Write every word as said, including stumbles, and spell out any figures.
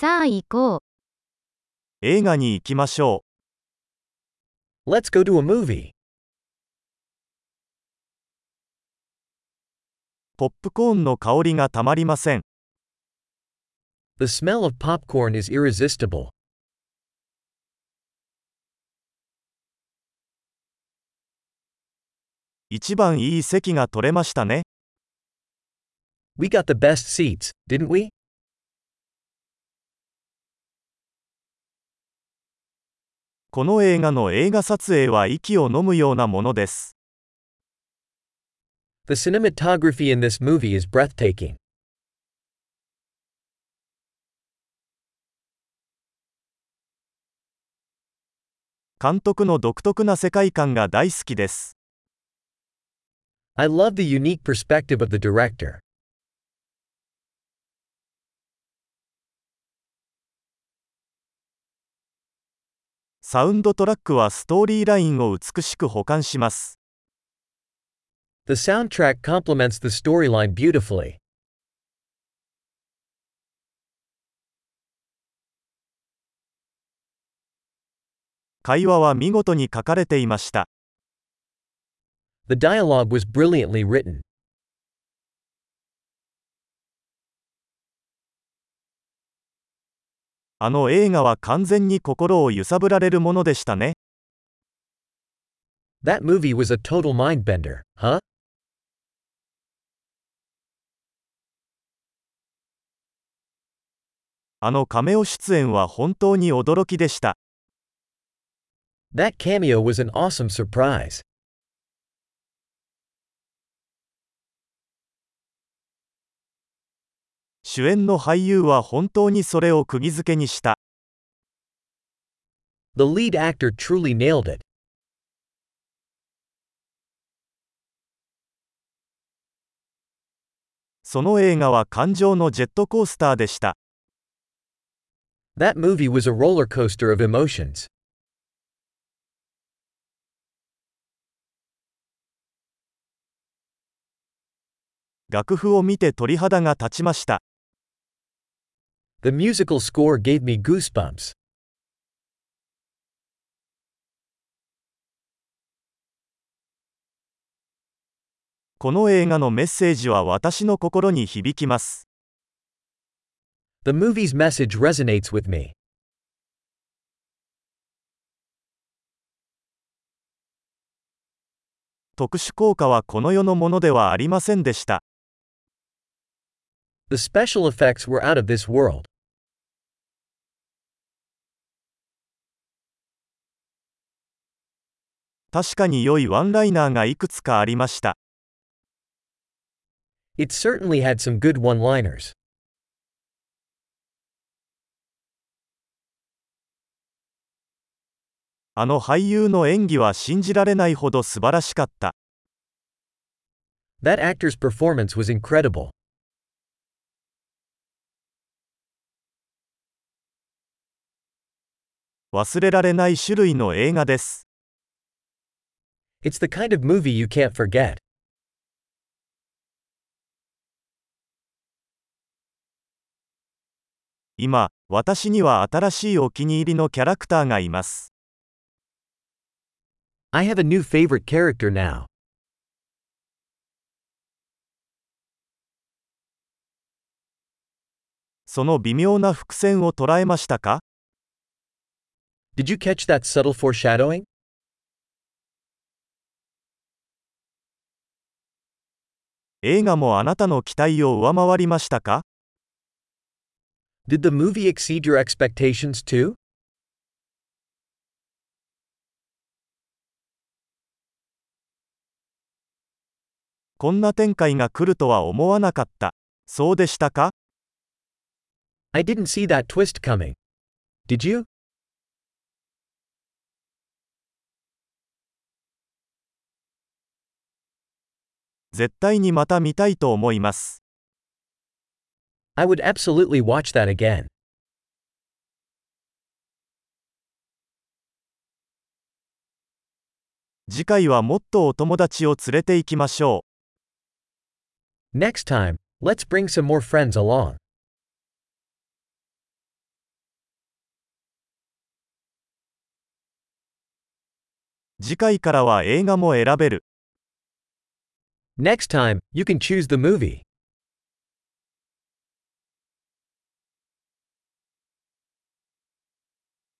さあ行こう。映画に行きましょう。Let's go to a movie. ポップコーンの香りがたまりません。The smell of popcorn is irresistible. 一番いい席が取れましたね。We got the best seats, didn't we? この映画の映画撮影は息を呑むようなものです。The cinematography in this movie is breathtaking. 監督の独特な世界観が大好きです。I love the unique perspective of the director.サウンドトラックはストーリーラインを美しく補完します。The soundtrack complements the storyline beautifully. 会話は見事に書かれていました。The dialogue was brilliantly written. あの映画は完全に心を揺さぶられるものでしたね。That movie was a total mind-bender, huh? あのカメオ出演は本当に驚きでした。That cameo was an awesome surprise. 主演の俳優は本当にそれを釘付けにした。The lead actor truly nailed it. その映画は感情のジェットコースターでした。That movie was a roller coaster of emotions. 楽譜を見て鳥肌が立ちました。The musical score gave me goosebumps. この映画のメッセージは私の心に響きます。The movie's message resonates with me. 特殊効果はこの世のものではありませんでした。The special effects were out of this world.確かに良いワンライナーがいくつかありました。It certainly had some good one-liners. あの俳優の演技は信じられないほど素晴らしかった。That actor's performance was incredible. 忘れられない種類の映画です。It's the kind of movie you can't forget. 今、私には新しいお気に入りのキャラクターがいます。I have a new favorite character now. その微妙な伏線を捉えましたか？ Did you catch that subtle foreshadowing?映画もあなたの期待を上回りましたか？ Did the movie exceed your expectations too? こんな展開が来るとは思わなかった。そうでしたか？ I didn't see that twist coming. Did you? 絶対にまた見たいと思います。I would absolutely watch that again. 次回はもっとお友達を連れて行きましょう。Next time, let's bring some more friends along. 次回からは映画も選べる。Next time, you can choose the movie.